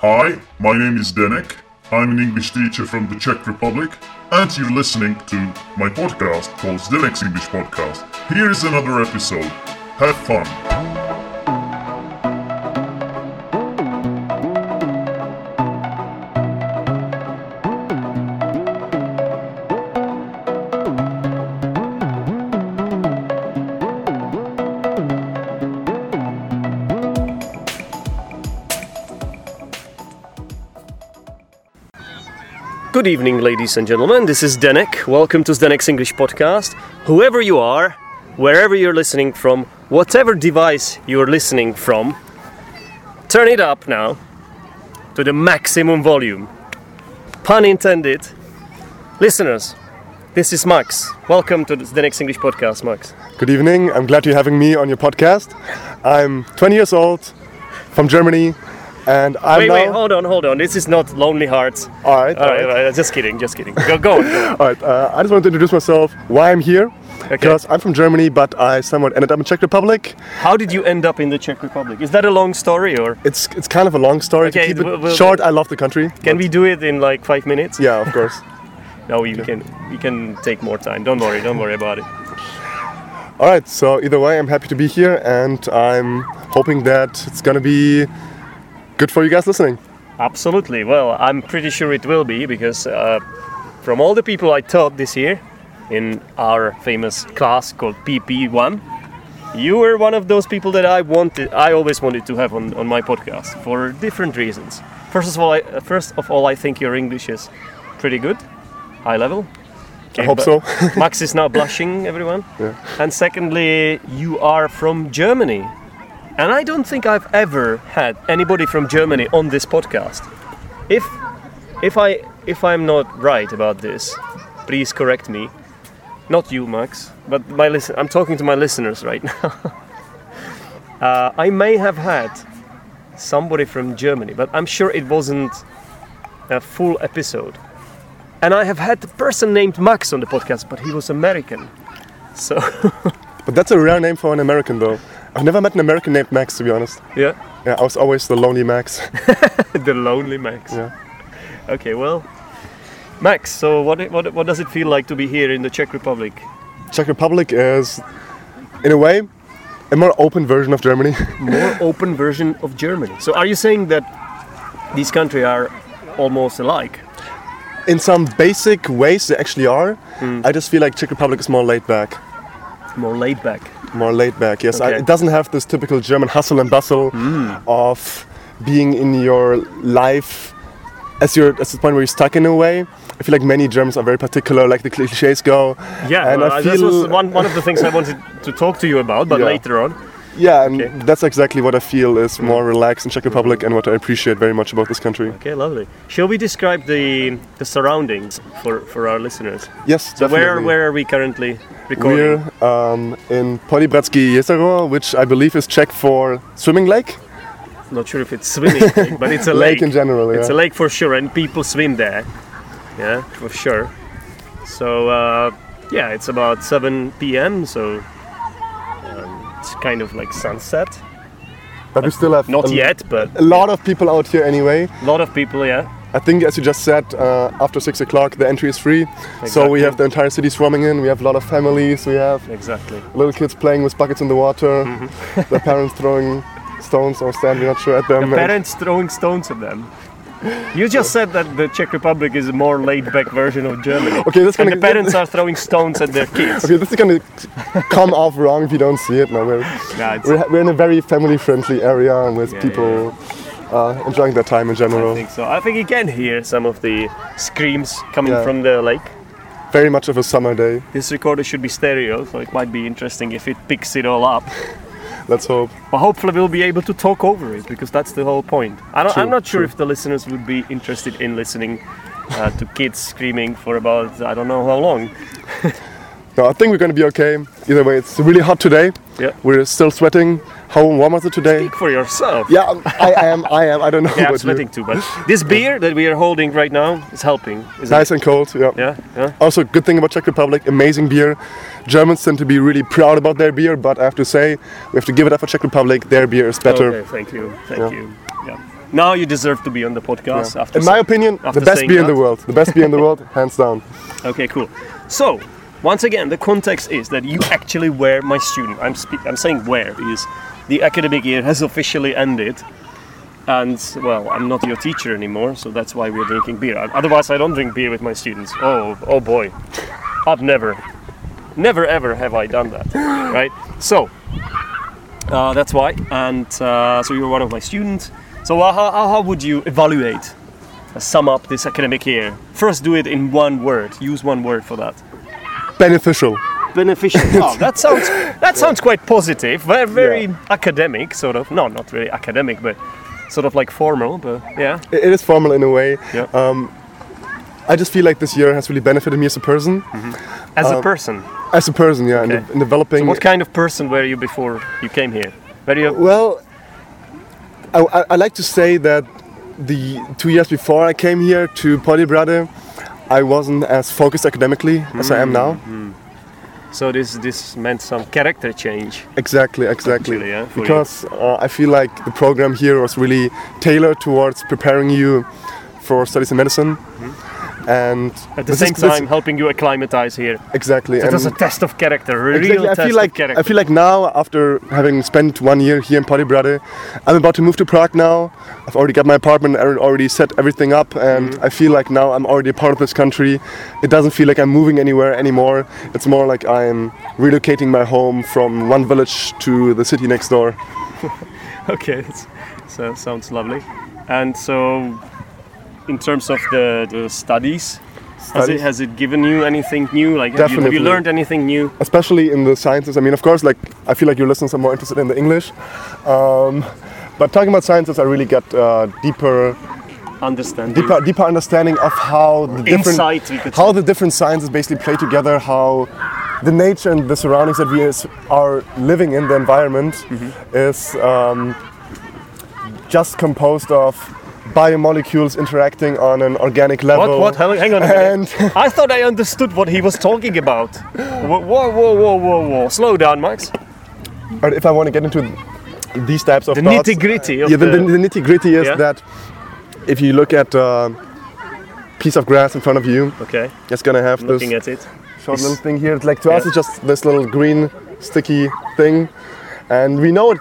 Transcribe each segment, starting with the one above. Hi, my name is Zdenek. I'm an English teacher from the Czech Republic, and you're listening to my podcast called Zdenek's English Podcast. Here is another episode. Have fun. Good evening, ladies and gentlemen. This is Zdenek. Welcome to Zdenek's English Podcast. Whoever you are, wherever you're listening from, whatever device you're listening from, turn it up now to the maximum volume. Pun intended. Listeners, this is Max. Welcome to Zdenek's English Podcast, Max. Good evening. I'm glad you're having me on your podcast. I'm 20 years old, from Germany. And Wait, hold on. This is not Lonely Hearts. All right. Just kidding. Go on. All right. I just wanted to introduce myself, why I'm here. Okay. Because I'm from Germany, but I somewhat ended up in Czech Republic. How did you end up in the Czech Republic? Is that a long story, or? It's kind of a long story. Okay, to keep it short, I love the country. Can we do it in like 5 minutes? Yeah, of course. We can take more time. Don't worry about it. All right. So either way, I'm happy to be here, and I'm hoping that it's gonna be good for you guys listening. Absolutely. Well, I'm pretty sure it will be, because from all the people I taught this year in our famous class called PP1, you were one of those people that I always wanted to have on my podcast for different reasons. First of all, I think your English is pretty good, high level. Okay, I hope so. Max is now blushing, everyone. Yeah. And secondly, you are from Germany. And I don't think I've ever had anybody from Germany on this podcast. If I'm not right about this, please correct me. Not you, Max, but I'm talking to my listeners right now. I may have had somebody from Germany, but I'm sure it wasn't a full episode. And I have had a person named Max on the podcast, but he was American. So. But that's a rare name for an American, though. I've never met an American named Max, to be honest. Yeah, I was always the lonely Max. The lonely Max. Yeah. Okay, well, Max. So, what does it feel like to be here in the Czech Republic? Czech Republic is, in a way, a more open version of Germany. More open version of Germany. So, are you saying that these countries are almost alike? In some basic ways, they actually are. Mm. I just feel like Czech Republic is more laid back. More laid back. More laid back, yes. Okay. It doesn't have this typical German hustle and bustle of being in your life as the point where you're stuck in a way. I feel like many Germans are very particular, like the clichés go. Yeah, and I feel this was one of the things I wanted to talk to you about, but later on. Yeah, and that's exactly what I feel is more relaxed in Czech Republic and what I appreciate very much about this country. Okay, lovely. Shall we describe the surroundings for our listeners? Yes, so definitely. Where are we currently recording? We're in Poděbradský Jezero, which I believe is Czech for swimming lake. Not sure if it's swimming lake, but it's a lake. Lake in general, yeah. It's a lake for sure, and people swim there. Yeah, for sure. So, it's about 7 p.m., so... kind of like sunset, but we still have a lot of people out here anyway. A lot of people, yeah. I think, as you just said, after 6 o'clock the entry is free, exactly. So we have the entire city swarming in. We have a lot of families. We have exactly little kids playing with buckets in the water. Mm-hmm. The parents throwing stones or sand. We're not sure at them. The parents throwing stones at them. You just said that the Czech Republic is a more laid-back version of Germany. Okay, that's and the parents are throwing stones at their kids. Okay, this is going to come off wrong if you don't see it. No, we're in a very family-friendly area with people enjoying their time in general. I think so. I think you can hear some of the screams coming from the lake. Very much of a summer day. This recorder should be stereo, so it might be interesting if it picks it all up. Let's hope. But hopefully we'll be able to talk over it, because that's the whole point. I'm not sure if the listeners would be interested in listening to kids screaming for about, I don't know how long. No, I think we're going to be okay. Either way, it's really hot today. Yeah. We're still sweating. How warm was it today? Speak for yourself. Yeah, I am. I don't know. Yeah, I'm sweating too, but this beer that we are holding right now is helping. Nice and cold, yeah. Yeah. Also, good thing about Czech Republic, amazing beer. Germans tend to be really proud about their beer, but I have to say, we have to give it up for Czech Republic. Their beer is better. Okay, thank you. Yeah. now you deserve to be on the podcast. Yeah. After in my opinion, the best beer in the world, hands down. Okay, cool. So, once again, the context is that you actually were my student. I'm saying where because the academic year has officially ended. And, well, I'm not your teacher anymore, so that's why we're drinking beer. Otherwise, I don't drink beer with my students. Oh boy. I've never ever have I done that, right? So, that's why. And so you're one of my students. So how would you evaluate, sum up this academic year? First, do it in one word. Use one word for that. Beneficial. Beneficial. Oh, that sounds quite positive. Very academic, sort of. No, not really academic, but sort of like formal, but yeah. It is formal in a way. Yeah. I just feel like this year has really benefited me as a person. Mm-hmm. As a person? As a person, yeah. Okay. In developing... So what kind of person were you before you came here? Well, I like to say that the 2 years before I came here to Podebrady, I wasn't as focused academically as I am now. Mm-hmm. So this meant some character change. Exactly. Actually, yeah, because I feel like the program here was really tailored towards preparing you for studies in medicine. Mm-hmm. And at the same time, helping you acclimatize here. Exactly. So it was a test of character, a real test of character. I feel like now, after having spent 1 year here in Podebrady, I'm about to move to Prague now. I've already got my apartment, I already set everything up, and I feel like now I'm already a part of this country. It doesn't feel like I'm moving anywhere anymore. It's more like I'm relocating my home from one village to the city next door. Okay, so sounds lovely. And so... in terms of the studies. Has it given you anything new? Like, have you learned anything new? Especially in the sciences. I mean, of course, like I feel like your listeners are more interested in the English. But talking about sciences, I really got deeper understanding of how the different sciences basically play together, how the nature and the surroundings that we are living in, the environment, is just composed of biomolecules interacting on an organic level. What? Hang on a minute. And I thought I understood what he was talking about. Whoa. Slow down, Max. Or if I want to get into these types of thoughts... The nitty-gritty is that if you look at a piece of grass in front of you, it's going to have this little thing here. Like to us, it's just this little green, sticky thing. And we know it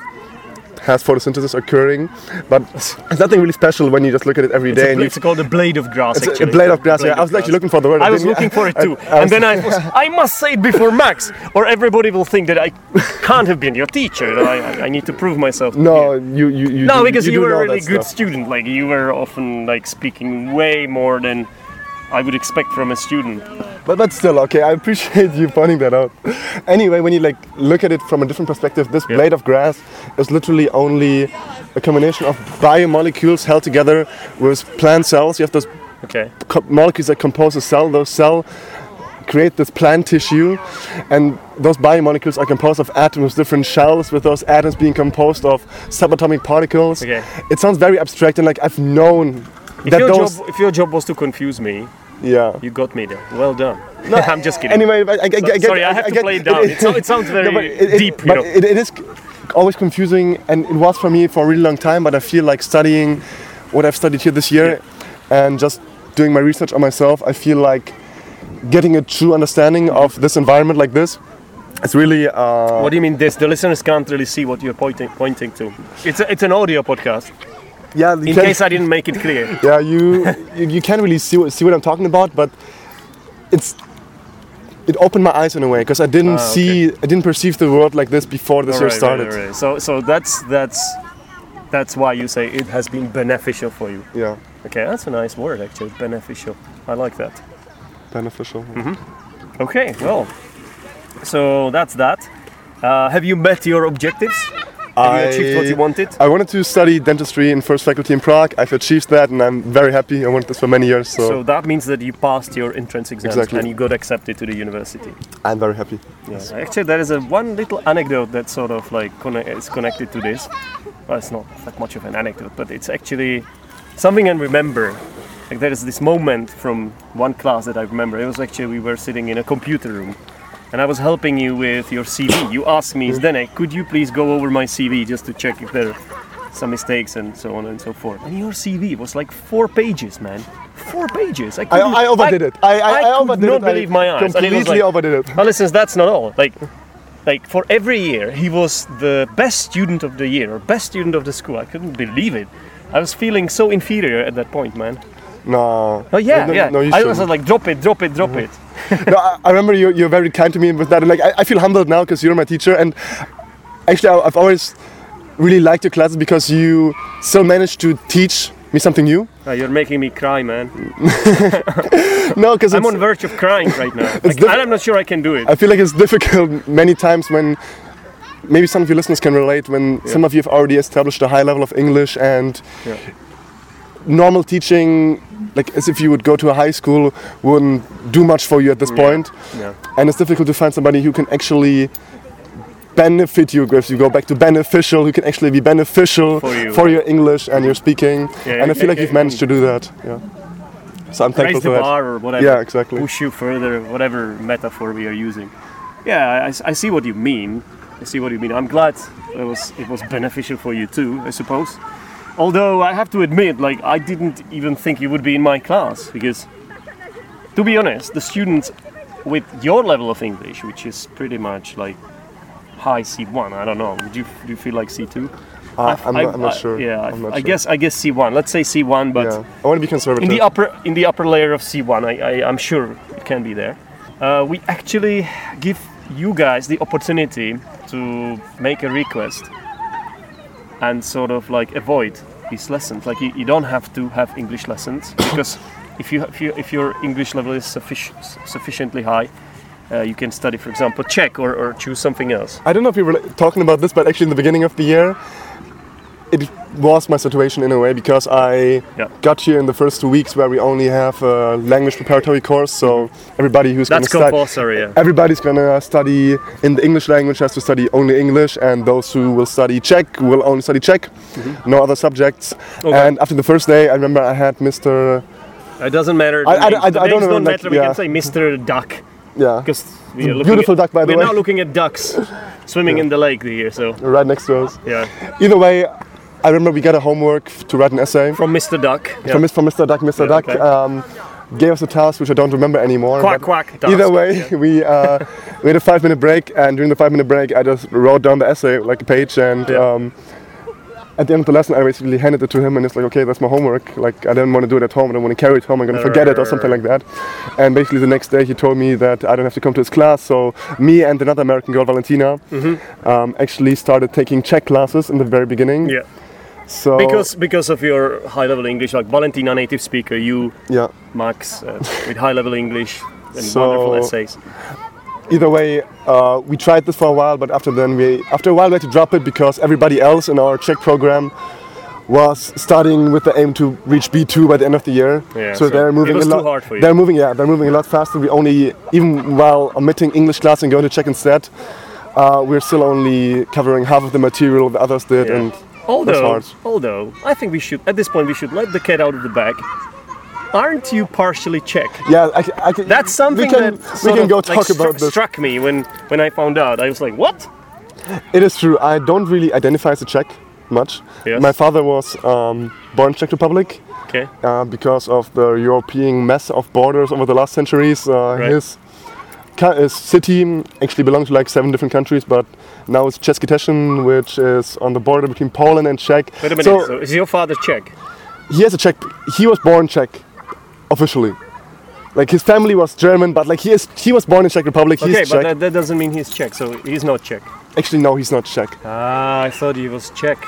has photosynthesis occurring, but it's nothing really special when you just look at it every day. It's called a blade of grass. A blade of grass. Yeah, I was actually looking for the word. I was looking for it too, and then I must say it before Max, or everybody will think that I can't have been your teacher. I need to prove myself. No, you. No, because you were a really good student. Like you were often like speaking way more than I would expect from a student. But that's still okay. I appreciate you pointing that out. Anyway, when you like look at it from a different perspective, this blade of grass is literally only a combination of biomolecules held together with plant cells. You have those molecules that compose a cell. Those cells create this plant tissue, and those biomolecules are composed of atoms, different shells, with those atoms being composed of subatomic particles. Okay. It sounds very abstract, and like I've known that if your job was to confuse me. Yeah, you got me there. Well done. No, I'm just kidding. Anyway, I have to play it down. It sounds very deep. It is always confusing, and it was for me for a really long time. But I feel like studying what I've studied here this year, and just doing my research on myself, I feel like getting a true understanding of this environment like this. It's really. What do you mean? The listeners can't really see what you're pointing to. It's an audio podcast. Yeah, in case I didn't make it clear. Yeah, you can't really see what I'm talking about, but it opened my eyes in a way because I didn't perceive the world like this before this year started. Right. So that's why you say it has been beneficial for you. Yeah. Okay, that's a nice word actually, beneficial. I like that. Beneficial. Mm-hmm. Okay, well, so that's that. Have you met your objectives? Have you achieved what you wanted? I wanted to study dentistry in first faculty in Prague. I've achieved that and I'm very happy. I wanted this for many years. So that means that you passed your entrance exams and you got accepted to the university. I'm very happy. Yes. Yeah. Actually, there is one little anecdote that sort of like is connected to this. Well, it's not that much of an anecdote, but it's actually something I remember. Like there is this moment from one class that I remember. It was actually we were sitting in a computer room. And I was helping you with your CV. You asked me, Zdenek, could you please go over my CV just to check if there some mistakes and so on and so forth. And your CV was like 4 pages, man. 4 pages. I overdid it. I overdid it. I could not believe my eyes. Completely overdid it. But listen, that's not all. Like for every year, he was the best student of the year or best student of the school. I couldn't believe it. I was feeling so inferior at that point, man. No. Oh yeah, yeah. No, I was like, drop it. Mm-hmm. No, I remember you're very kind to me with that, and like I feel humbled now because you're my teacher, and actually I've always really liked your classes because you still managed to teach me something new. Oh, you're making me cry, man. No, because I'm on verge of crying right now. I'm not sure I can do it. I feel like it's difficult many times when maybe some of your listeners can relate when some of you have already established a high level of English and. Yeah. Normal teaching, like as if you would go to a high school, wouldn't do much for you at this point. Yeah. And it's difficult to find somebody who can actually benefit you, if you go back to beneficial, who can actually be beneficial for your English and your speaking. Yeah, and I feel like you've managed to do that. Yeah. So I'm thankful for that. Raise the bar or whatever. Yeah, exactly. Push you further, whatever metaphor we are using. Yeah, I see what you mean. I'm glad it was beneficial for you too, I suppose. Although I have to admit, like, I didn't even think you would be in my class because, to be honest, the students with your level of English, which is pretty much like high C1, I don't know. Do you feel like C2? I'm not sure. Yeah, I guess C1. Let's say C1, but yeah. I want to be conservative. In the upper layer of C1, I'm sure it can be there. We actually give you guys the opportunity to make a request. And sort of like avoid these lessons. Like you don't have to have English lessons because if your English level is sufficiently high, you can study, for example, Czech or choose something else. I don't know if we were talking about this, but actually in the beginning of the year, it was my situation in a way because I got here in the first 2 weeks where we only have a language preparatory course. So everybody who's going to study, everybody's going to study in the English language has to study only English, and those who will study Czech will only study Czech, no other subjects. Okay. And after the first day, I remember I had Mr. It doesn't matter. The names don't matter. We can say Mr. Duck. Yeah. Beautiful duck, by the way. We're now looking at ducks swimming in the lake here, so right next to us. Yeah. Either way. I remember we got a homework to write an essay. From Mr. Duck. Yeah. From Mr. Duck. Mr. Duck gave us a task which I don't remember anymore. Quack. Task. Either way, we had a 5-minute break, and during the 5-minute break I just wrote down the essay, like a page, and at the end of the lesson I basically handed it to him, and it's like, okay, that's my homework. Like, I didn't want to do it at home, I don't want to carry it home, I'm going to forget it or something like that. And basically the next day he told me that I don't have to come to his class, so me and another American girl, Valentina, actually started taking Czech classes in the very beginning. Yeah. So because of your high-level English, like Valentina, native speaker, you, Max, with high-level English and wonderful essays. Either way, we tried this for a while, but after a while we had to drop it because everybody else in our Czech program was starting with the aim to reach B2 by the end of the year. Yeah, so they're moving a lot. It was too hard for you. They're moving a lot faster. We only, even while omitting English class and going to Czech instead, we're still only covering half of the material the others did. Yeah. Although, I think at this point we should let the cat out of the bag. Aren't you partially Czech? Yeah, that's something that struck me when I found out. I was like, what? It is true. I don't really identify as a Czech much. Yes. My father was born in Czech Republic. Okay. Because of the European mess of borders over the last centuries, his city actually belongs to like 7 different countries, but now it's Český Těšín, which is on the border between Poland and Czech. Wait a minute, so is your father Czech? He was born Czech, officially. Like his family was German, but like he was born in Czech Republic, he's Czech. Okay, but that doesn't mean he's Czech, so he's not Czech. Actually, no, he's not Czech. Ah, I thought he was Czech.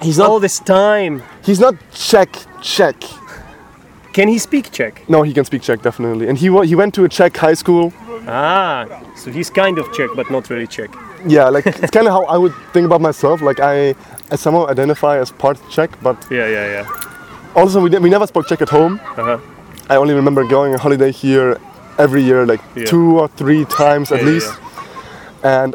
He's not all this time. He's not Czech. Can he speak Czech? No, he can speak Czech, definitely. And he went to a Czech high school. Ah, so he's kind of Czech, but not really Czech. Yeah, like it's kind of how I would think about myself. Like I somehow identify as part Czech, but Also, we never spoke Czech at home. Uh-huh. I only remember going on holiday here every year, like 2 or 3 times at least. Yeah. And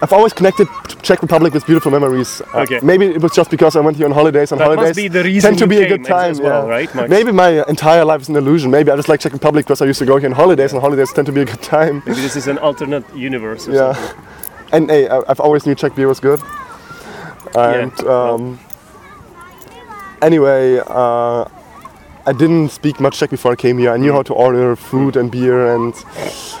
I've always connected Czech Republic with beautiful memories. Maybe it was just because I went here on holidays. That must be the reason. Tend to be a good time as well, right, Max? Maybe my entire life is an illusion. Maybe I just like Czech Republic because I used to go here on holidays, and holidays tend to be a good time. Maybe this is an alternate universe. Or something. And I've always knew Czech beer was good. And anyway, I didn't speak much Czech before I came here. I knew how to order food and beer, and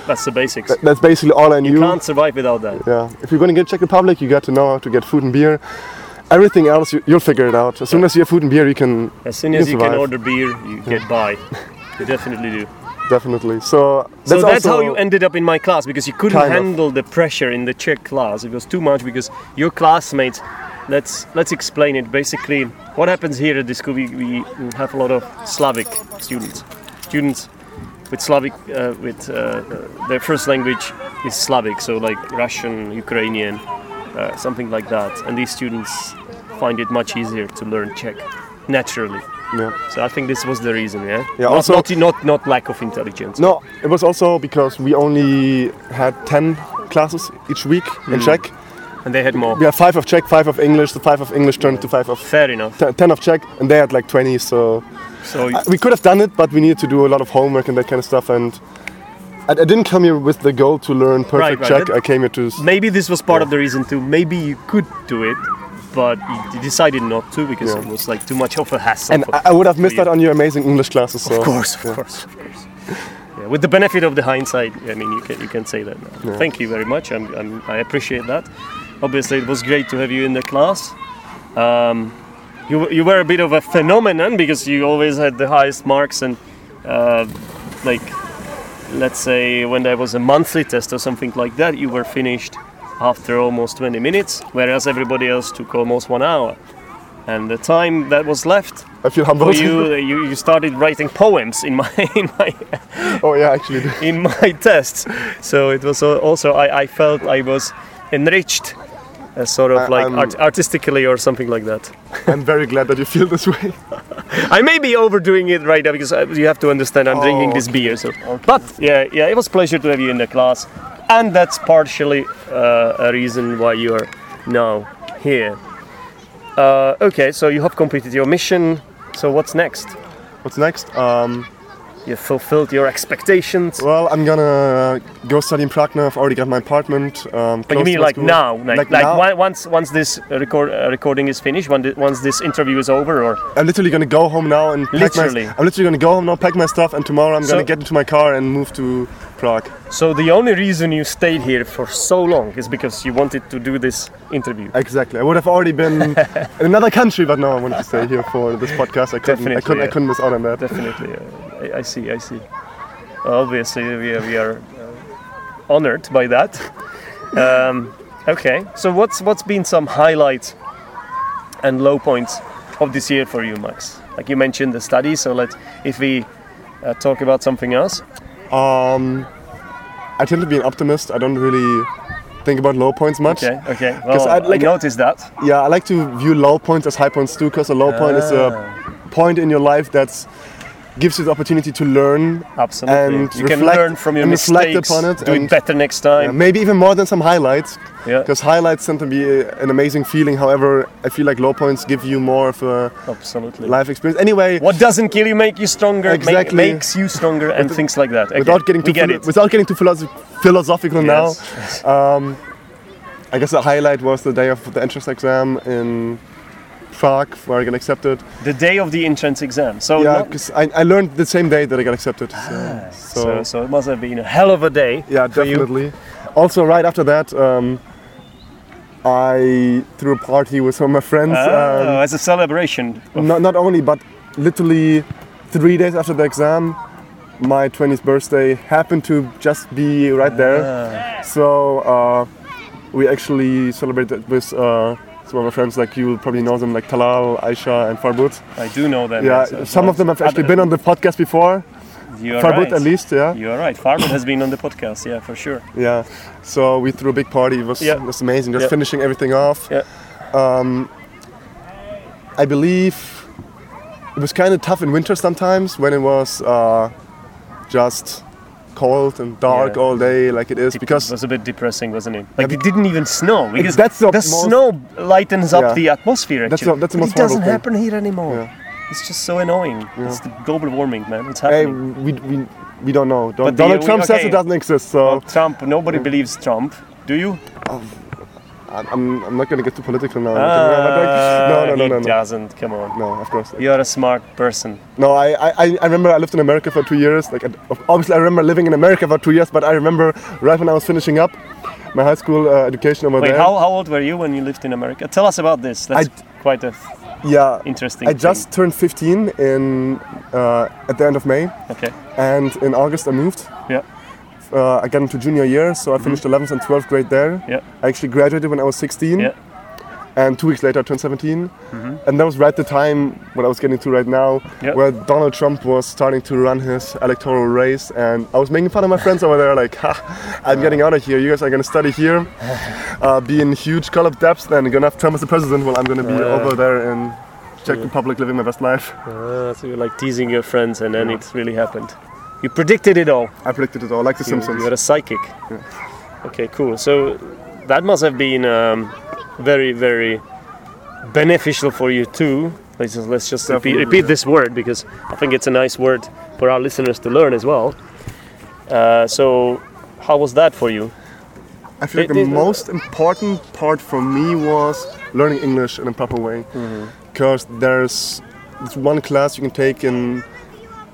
that's the basics. That's basically all I knew. You can't survive without that. Yeah. If you're going to get Czech Republic, you got to know how to get food and beer. Everything else, you'll figure it out. As soon as you have food and beer, you can. As soon as you can order beer, you get by. You definitely do. Definitely. So that's how you ended up in my class, because you couldn't handle the pressure in the Czech class. It was too much because your classmates. Let's explain it. Basically, what happens here at this school? We have a lot of Slavic students with Slavic their first language is Slavic, so like Russian, Ukrainian, something like that. And these students find it much easier to learn Czech naturally. Yeah. So I think this was the reason. Yeah. Also, not lack of intelligence. No, it was also because we only had 10 classes each week in Czech. And they had more. We had 5 of Czech, 5 of English. The 5 of English turned to 5 of... Fair enough. 10 of Czech, and they had like 20, so we could have done it, but we needed to do a lot of homework and that kind of stuff. And I didn't come here with the goal to learn perfect Czech. That, I came here to... Maybe this was part of the reason too. Maybe you could do it, but you decided not to because it was like too much of a hassle. And I would have missed that on your amazing English classes. So. Of course. Yeah, with the benefit of the hindsight, I mean, you can say that now. Yeah. Thank you very much. I appreciate that. Obviously, it was great to have you in the class. You were a bit of a phenomenon because you always had the highest marks, and let's say when there was a monthly test or something like that, you were finished after almost 20 minutes, whereas everybody else took almost 1 hour. And the time that was left, I feel humbled. You started writing poems in my in my tests. So it was also I felt I was enriched. Sort of artistically or something like that. I'm very glad that you feel this way. I may be overdoing it right now because you have to understand I'm drinking this beer. So, but yeah, it was a pleasure to have you in the class, and that's partially a reason why you are now here. Okay, so you have completed your mission. So what's next? You fulfilled your expectations. Well, I'm gonna go study in Prague now. I've already got my apartment. But you mean now? Once this recording is finished, once this interview is over, or I'm literally gonna go home now and pack my stuff, and tomorrow I'm gonna get into my car and move to Prague. So the only reason you stayed here for so long is because you wanted to do this interview. Exactly. I would have already been in another country, but no, I wanted to stay here for this podcast. I couldn't miss out on that. Definitely. I see. Obviously, we are honored by that. Okay. So what's been some highlights and low points of this year for you, Max? Like you mentioned the study. So if we talk about something else. I tend to be an optimist. I don't really think about low points much. Okay. Well, I noticed that. Yeah, I like to view low points as high points too, because a low point is a point in your life that gives you the opportunity to learn. Absolutely. And you can learn from your mistakes, upon it, do it better next time. Yeah, maybe even more than some highlights, because highlights tend to be an amazing feeling. However, I feel like low points give you more of a life experience. Anyway, what doesn't kill you makes you stronger. Exactly. Makes you stronger and things like that. Okay. Without getting too philosophical now, I guess the highlight was the day of the entrance exam in Prague, where I got accepted. The day of the entrance exam. So yeah, because I learned the same day that I got accepted. So it must have been a hell of a day. Yeah, definitely. You. Also, right after that, I threw a party with some of my friends. As a celebration. Not only, but literally 3 days after the exam, my 20th birthday happened to just be right there. So we actually celebrated with. Some of my friends, like you will probably know them, like Talal, Aisha, and Farbud. I do know them. Yeah, some of them have actually been on the podcast before. You're Farbud, right. At least, yeah. You are right. Farbud has been on the podcast, yeah, for sure. Yeah, so we threw a big party. It was amazing. Just finishing everything off. Yeah. I believe it was kind of tough in winter sometimes when it was just cold and dark all day, like it is, because it was a bit depressing, wasn't it? Like it didn't even snow, because the snow lightens up the atmosphere. Actually, that's the most horrible thing. It doesn't happen here anymore. Yeah. It's just so annoying. Yeah. It's the global warming, man. It's happening. Hey, we don't know. Donald Trump says it doesn't exist. So Trump, nobody believes Trump. Do you? I'm not going to get too political now. No. He doesn't. Come on. No, of course. You're a smart person. No, I remember I lived in America for 2 years. Like, obviously, I remember living in America for 2 years, but I remember right when I was finishing up my high school education over there. Wait, how old were you when you lived in America? Tell us about this. That's quite a interesting thing. I just turned 15 at the end of May. Okay. And in August I moved. Yeah. I got into junior year, so I finished 11th and 12th grade there. Yeah. I actually graduated when I was 16, and 2 weeks later I turned 17. Mm-hmm. And that was right the time what I was getting to right now, where Donald Trump was starting to run his electoral race, and I was making fun of my friends over there, like, ha, I'm getting out of here. You guys are going to study here, be in huge college debts, then you're going to have Trump as the president. Well, I'm going to be over there in Czech Republic living my best life. So you're like teasing your friends, and then it really happened. You predicted it all. I predicted it all, like the Simpsons. You're a psychic. Yeah. Okay, cool. So that must have been very, very beneficial for you too. Let's just repeat this word, because I think it's a nice word for our listeners to learn as well. So how was that for you? I feel like the most important part for me was learning English in a proper way. Because there's one class you can take in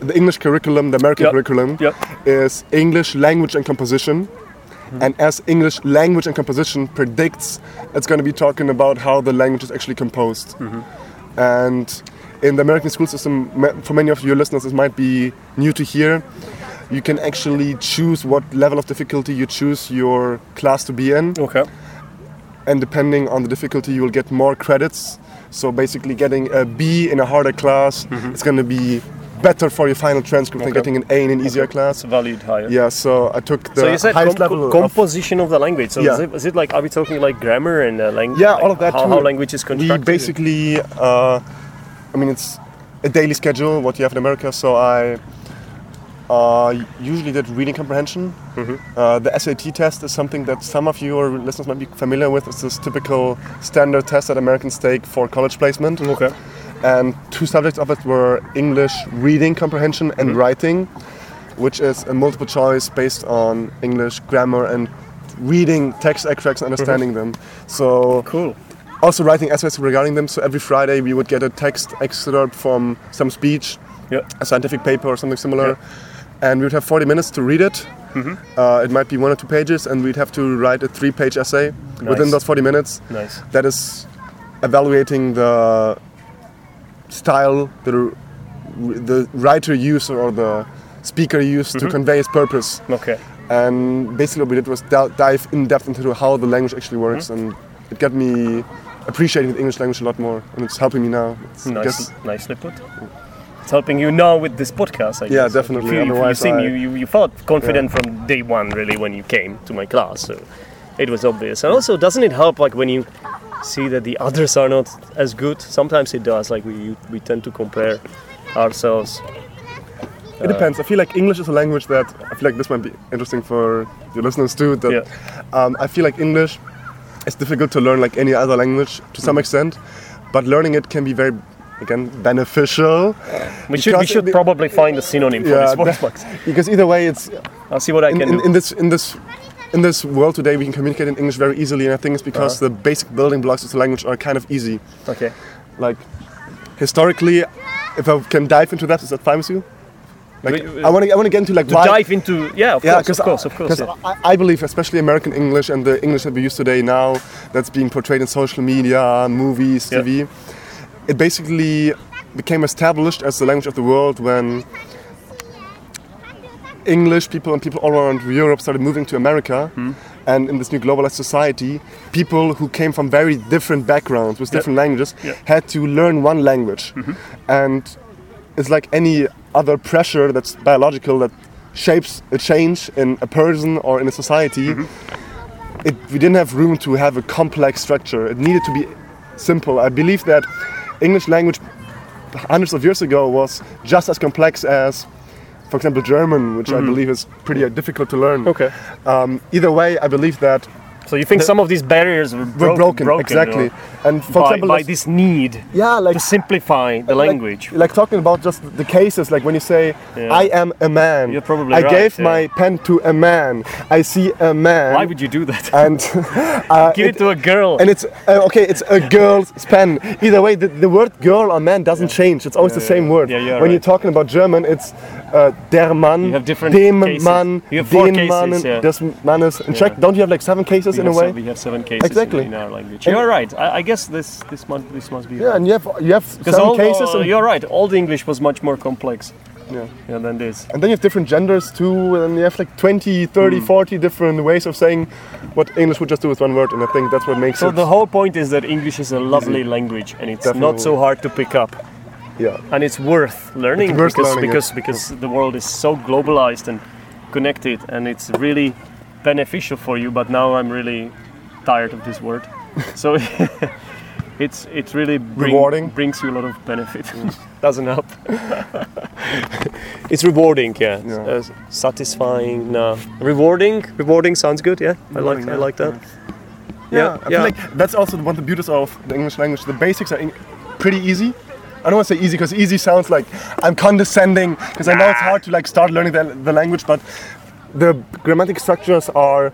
the English curriculum, the American curriculum, is English language and composition. And as English language and composition predicts, it's going to be talking about how the language is actually composed. And in the American school system, for many of your listeners, this might be new to hear. You can actually choose what level of difficulty you choose your class to be in. Okay. And depending on the difficulty, you will get more credits. So basically getting a B in a harder class is going to be better for your final transcript than getting an A in an easier class. It's valued higher. Yeah, so I took the highest level composition of the language. So is it like, are we talking like grammar and language? Yeah, like all of that how language is constructed? We basically, it's a daily schedule, what you have in America. So I usually did reading comprehension. The SAT test is something that some of your listeners might be familiar with. It's this typical standard test that Americans take for college placement. Okay. And two subjects of it were English reading comprehension and writing, which is a multiple choice based on English grammar and reading text extracts and understanding them. So cool. Also writing essays regarding them. So every Friday we would get a text excerpt from some speech, a scientific paper or something similar, and we would have 40 minutes to read it. It might be 1 or 2 pages, and we'd have to write a 3-page essay within those 40 minutes. Nice. That is evaluating the style the writer used or the speaker used to convey his purpose. Okay. And basically what we did was dive in depth into how the language actually works, and it got me appreciating the English language a lot more, and it's helping me now. Nicely put. It's helping you now with this podcast, I guess. Yeah, definitely. You felt confident from day one, really, when you came to my class, so it was obvious. And also, doesn't it help, like, when you see that the others are not as good? Sometimes it does, like we tend to compare ourselves. It depends. I feel like English is a language that, I feel like this might be interesting for your listeners too, that I feel like English is difficult to learn like any other language to some extent, but learning it can be very, again, beneficial. We should probably find a synonym for this box. Because either way, it's... I'll see what I can do. In this world today, we can communicate in English very easily, and I think it's because the basic building blocks of the language are kind of easy. Okay. Like, historically, if I can dive into that, is that fine with you? Like, I want to get into like to why dive into of course. I believe, especially American English and the English that we use today now, that's being portrayed in social media, movies, TV, it basically became established as the language of the world when English people all around Europe started moving to America, and in this new globalized society, people who came from very different backgrounds with different languages had to learn one language, and it's like any other pressure that's biological that shapes a change in a person or in a society. We didn't have room to have a complex structure. It needed to be simple. I believe that English language hundreds of years ago was just as complex as, for example, German, which I believe is pretty difficult to learn. Okay. Either way, I believe that So you think some of these barriers were broken, exactly. And for example, by this need to simplify the language. Like talking about just the cases, like when you say, I am a man. You're probably right. I gave my pen to a man. I see a man. Why would you do that? And give it to a girl. And it's, okay, it's a girl's pen. Either way, the word girl or man doesn't change. It's always the same word. Yeah, when you're talking about German, it's der Mann, dem Mann, den Mannen, des Mannes. In Czech, don't you have like 7 cases? In a way, we have 7 cases in our language. You're right. I guess this must be. Yeah, right. And you have 7 cases. You're right. Old English was much more complex. Yeah, than this. And then you have different genders too, and you have like 20, 30, 40 different ways of saying what English would just do with one word, and I think that's what makes it. So the whole point is that English is a lovely language, and it's not so hard to pick up. Yeah. And it's worth learning because the world is so globalized and connected, and it's really beneficial for you, but now I'm really tired of this word. So it's really rewarding. Brings you a lot of benefit. Doesn't help. It's rewarding, yeah. Satisfying. No. Rewarding sounds good. Yeah, I like that. Yeah. I feel like that's also one of the beauties of the English language. The basics are pretty easy. I don't want to say easy because easy sounds like I'm condescending. Because I know it's hard to like start learning the language, but the grammatic structures are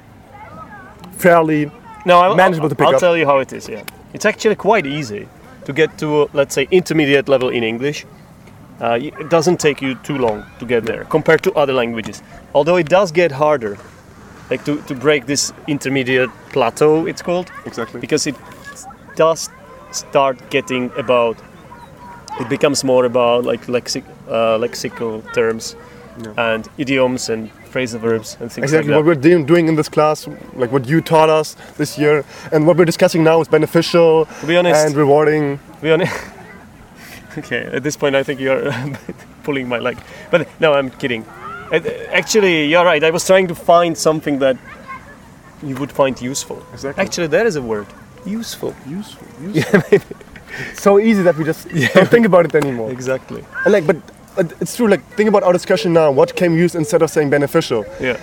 fairly manageable to pick up. I'll tell you how it is, It's actually quite easy to get to, let's say, intermediate level in English. It doesn't take you too long to get there compared to other languages. Although it does get harder, like to break this intermediate plateau, it's called. Exactly. Because it does start getting about, it becomes more about like lexical terms and idioms and phrasal verbs and things like that. Exactly, what we're doing in this class, like what you taught us this year, and what we're discussing now is beneficial and rewarding. To be honest. Okay, at this point I think you're pulling my leg. But no, I'm kidding. Actually, you're right, I was trying to find something that you would find useful. Exactly. Actually, there is a word. Useful. Yeah, maybe. It's so easy that we just don't think about it anymore. Exactly. And like, but it's true, like, think about our discussion now. What can we use instead of saying beneficial? Yeah.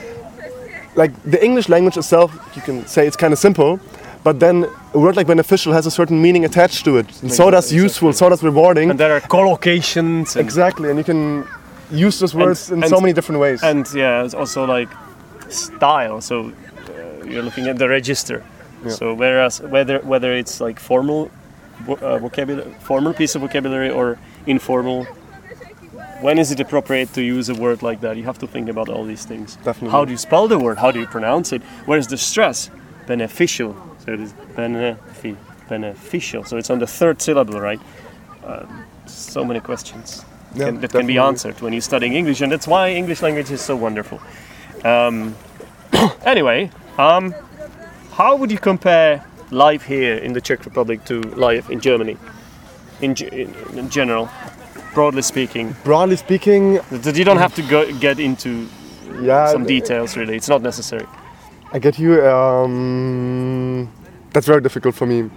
Like, the English language itself, you can say it's kind of simple, but then a word like beneficial has a certain meaning attached to it. And so does useful, so does rewarding. And there are collocations. Exactly, and you can use those words in so many different ways. And, it's also, like, style. So, you're looking at the register. Yeah. So, whereas, whether it's, like, formal piece of vocabulary or informal, when is it appropriate to use a word like that? You have to think about all these things. Definitely. How do you spell the word? How do you pronounce it? Where is the stress? Beneficial. So it is beneficial. So it's on the 3rd syllable, right? So many questions that can be answered when you're studying English, and that's why English language is so wonderful. Anyway, how would you compare life here in the Czech Republic to life in Germany, in general? Broadly speaking... You don't have to get into some details, really. It's not necessary. I get you. That's very difficult for me.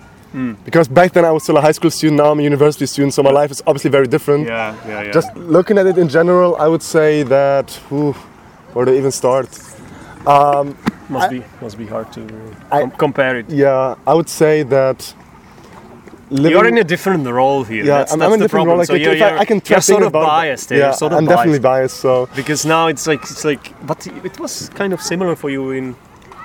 Because back then I was still a high school student, now I'm a university student, so my life is obviously very different. Yeah. Just looking at it in general, I would say that... where do I even start? Must be hard to compare it. Yeah, I would say that... You're in a different role here. Yeah, that's in a different role. Like, so you're sort of biased. I'm definitely biased. So because now it's like, but it was kind of similar for you in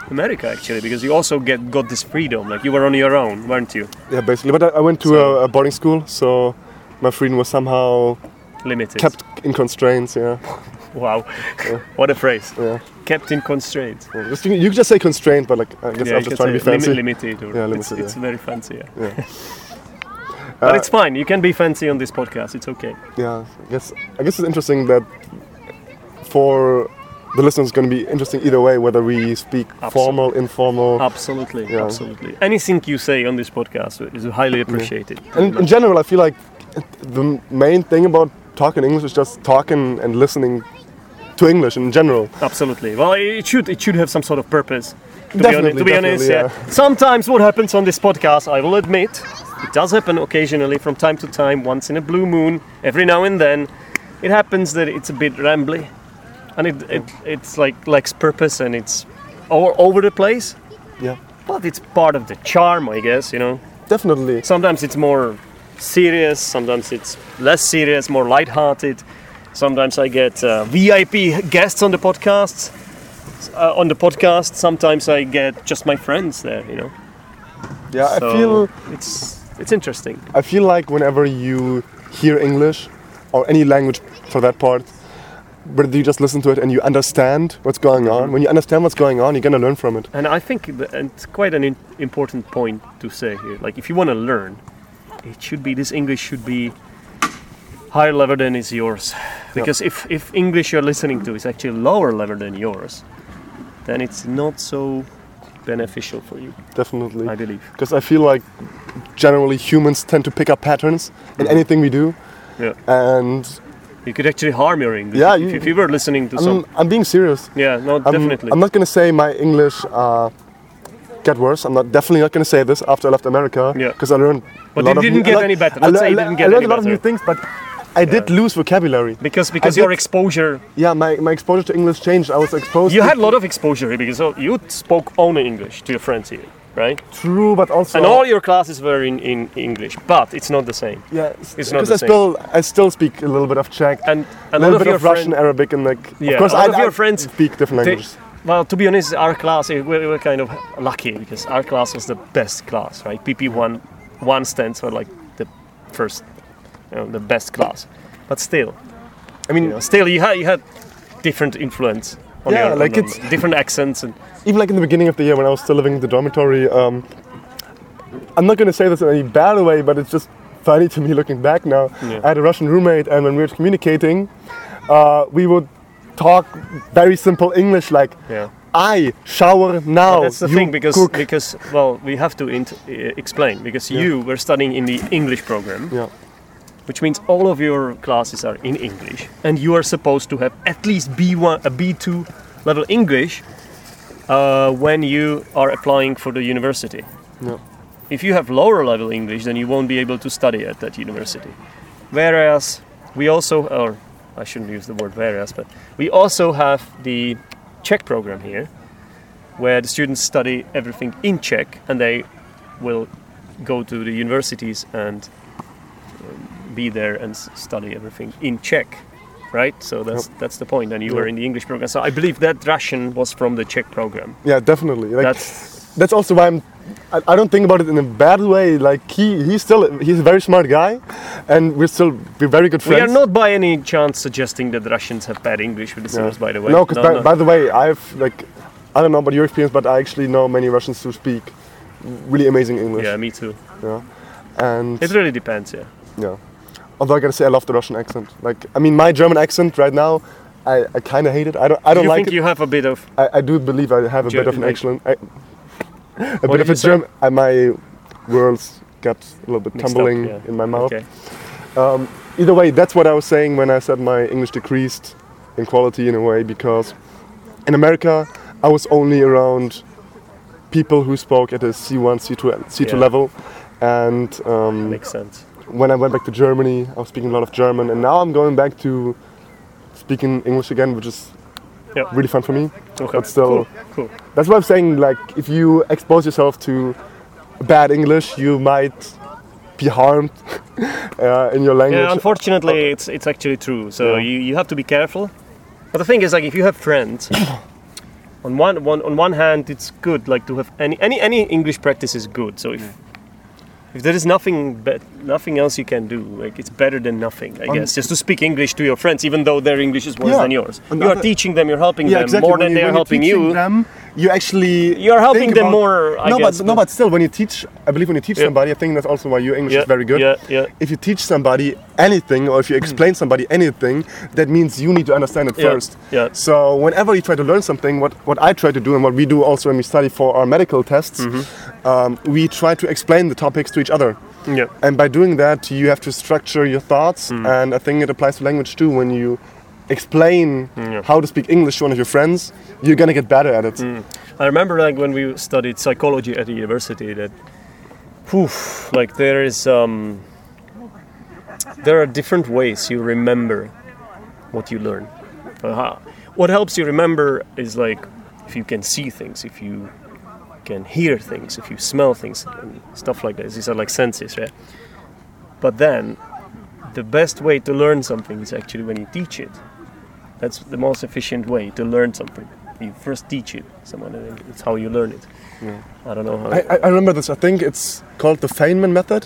America actually, because you also got this freedom. Like you were on your own, weren't you? Yeah, basically. But I went to a boarding school, so my freedom was somehow limited, kept in constraints. Yeah. Wow, what a phrase. Yeah. Kept in constraints. Yeah, you just say constraint, but like I guess I'm just trying to be fancy. Limited. Limited. It's very fancy. Yeah. But it's fine. You can be fancy on this podcast. It's okay. Yeah, I guess it's interesting that for the listeners, it's going to be interesting either way whether we speak formal, informal. Absolutely. Anything you say on this podcast is highly appreciated. And in general, I feel like the main thing about talking English is just talking and listening to English in general. Absolutely. Well, it should have some sort of purpose. To be honest, sometimes what happens on this podcast, I will admit. It does happen occasionally, from time to time, once in a blue moon, every now and then. It happens that it's a bit rambly, and it's like lacks purpose, and it's all over the place. Yeah. But it's part of the charm, I guess, you know? Definitely. Sometimes it's more serious, sometimes it's less serious, more lighthearted. Sometimes I get VIP guests on the podcast. Sometimes I get just my friends there, you know? Yeah, so I feel... It's interesting. I feel like whenever you hear English, or any language for that part, whether you just listen to it and you understand what's going on, when you understand what's going on, you're going to learn from it. And I think it's quite an important point to say here. Like, if you want to learn, it should be, this English should be higher level than is yours. Because if English you're listening to is actually lower level than yours, then it's not so beneficial for you. Definitely. I believe. Because I feel like generally humans tend to pick up patterns in anything we do. Yeah. And... you could actually harm your English if you were listening to some... I'm being serious. Yeah, no, definitely. I'm not going to say my English got worse. I'm definitely not going to say this after I left America. Yeah. Because I learned I learned a lot of new things, but I did lose vocabulary. Because your exposure... Yeah, my exposure to English changed. I was exposed to... You had a lot of exposure because you spoke only English to your friends here, right? True, but also... And all your classes were in English, but it's not the same. Yeah, it's not the same. Because I still speak a little bit of Czech, and a little bit of Russian, Arabic, and like... Yeah, of course, your friends speak different languages. Well, to be honest, our class, we were kind of lucky, because our class was the best class, right? PP1 one stands for like the first... the best class, but still, I mean, you had different influence on your, like, it's different accents, and even like in the beginning of the year when I was still living in the dormitory, I'm not going to say this in any bad way, but it's just funny to me looking back now. Yeah. I had a Russian roommate, and when we were communicating, we would talk very simple English, like I shower now. But that's the thing, because we have to explain, because you were studying in the English program. Yeah. Which means all of your classes are in English, and you are supposed to have at least B1, a B2 level English when you are applying for the university. Yeah. If you have lower level English, then you won't be able to study at that university. Whereas we also, or I shouldn't use the word whereas, but we also have the Czech program here, where the students study everything in Czech, and they will go to the universities and be there and study everything in Czech, right? So that's the point. And you were in the English program, so I believe that Russian was from the Czech program. Yeah, definitely. Like, that's also why I don't think about it in a bad way. Like he's a very smart guy, and we're very good friends. We are not by any chance suggesting that Russians have bad English with the listeners, by the way. No, because by the way, I don't know about your experience, but I actually know many Russians who speak really amazing English. Yeah, me too. Yeah, and it really depends. Yeah. Yeah. Although I gotta say, I love the Russian accent. Like, I mean, my German accent right now, I kind of hate it. I don't like it. You think you have a bit of? I do believe I have a bit of an accent. A bit of a German. My words got a little bit tumbling in my mouth. Okay. Either way, that's what I was saying when I said my English decreased in quality in a way, because in America I was only around people who spoke at a C1, C2 level, and makes sense. When I went back to Germany, I was speaking a lot of German, and now I'm going back to speaking English again, which is really fun for me. Okay. But still, cool. That's what I'm saying. Like, if you expose yourself to bad English, you might be harmed in your language. Yeah, unfortunately, it's actually true. So you have to be careful. But the thing is, like, if you have friends, on one hand, it's good. Like, to have any English practice is good. So if there is nothing else you can do, like, it's better than nothing, I guess. Just to speak English to your friends, even though their English is worse than yours. You are teaching them, you're helping them more than they are helping you. You're helping them more, I guess. But, still, when you teach, I believe when you teach somebody, I think that's also why your English is very good. Yeah, yeah. If you teach somebody anything, or if you explain somebody anything, that means you need to understand it first. Yeah. So whenever you try to learn something, what I try to do, and what we do also when we study for our medical tests, we try to explain the topics to each other. Yeah. And by doing that, you have to structure your thoughts, and I think it applies to language too. When you explain how to speak English to one of your friends, you're gonna get better at it. I remember, like, when we studied psychology at the university, that there are different ways you remember what you learn. What helps you remember is, like, if you can see things, if you can hear things, if you smell things and stuff like this. These are like senses, right? But then the best way to learn something is actually when you teach it. That's the most efficient way to learn something. You first teach it someone, and it's how you learn it. Yeah. I don't know how. I remember this. I think it's called the Feynman method.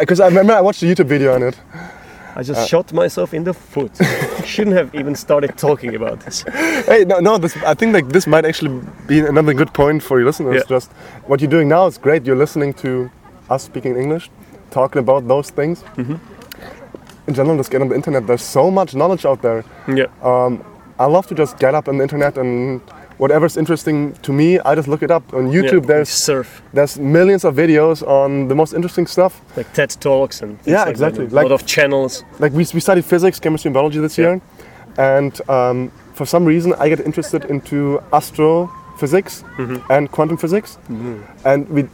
Because I remember I watched a YouTube video on it. I just shot myself in the foot. Shouldn't have even started talking about this. Hey, no. I think like this might actually be another good point for your listeners. Yeah. Just what you're doing now is great. You're listening to us speaking English, talking about those things. Mm-hmm. In general, just get on the internet. There's so much knowledge out there. Yeah. I love to just get up on the internet and whatever's interesting to me, I just look it up on YouTube. Yeah, there's millions of videos on the most interesting stuff, like TED Talks and things exactly. Like a lot of channels. Like we studied physics, chemistry, and biology this year, and for some reason I get interested into astrophysics and quantum physics, and we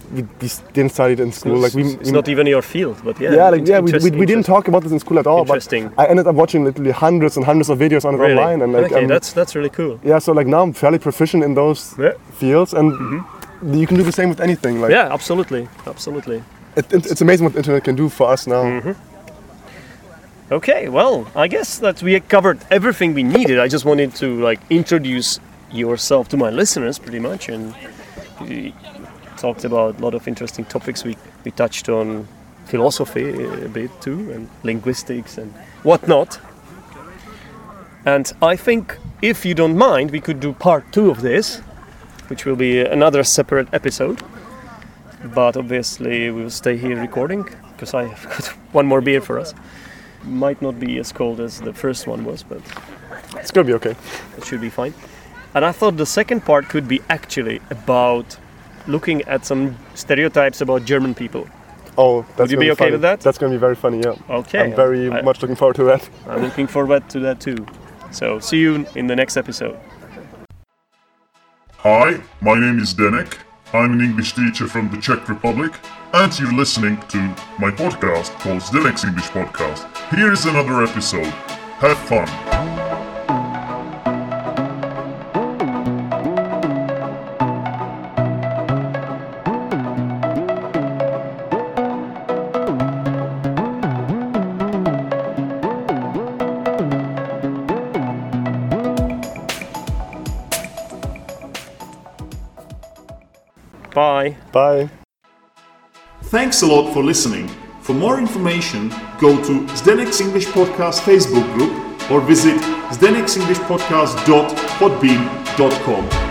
didn't study it in school. It's not even your field, but we didn't talk about this in school at all. Interesting. But I ended up watching literally hundreds and hundreds of videos on it online, and that's really cool. Yeah, so like now I'm fairly proficient in those fields, and you can do the same with anything. Like absolutely. It's amazing what the internet can do for us now. Okay, well, I guess that we covered everything we needed. I just wanted to like introduce yourself to my listeners pretty much, and we talked about a lot of interesting topics. We touched on philosophy a bit too, and linguistics and whatnot, and I think if you don't mind we could do part 2 of this, which will be another separate episode, but obviously we will stay here recording because I have got one more beer for us. Might not be as cold as the first one was, but it's gonna be okay. It should be fine. And I thought the second part could be actually about looking at some stereotypes about German people. Oh, that's going to be okay with that? That's going to be very funny, yeah. Okay. I'm very much looking forward to that. I'm looking forward to that too. So, see you in the next episode. Hi, my name is Zdenek. I'm an English teacher from the Czech Republic. And you're listening to my podcast called Zdenek's English Podcast. Here is another episode. Have fun. Bye. Thanks a lot for listening. For more information, go to Zdenek's English Podcast Facebook group or visit zdenek'senglishpodcast.podbean.com.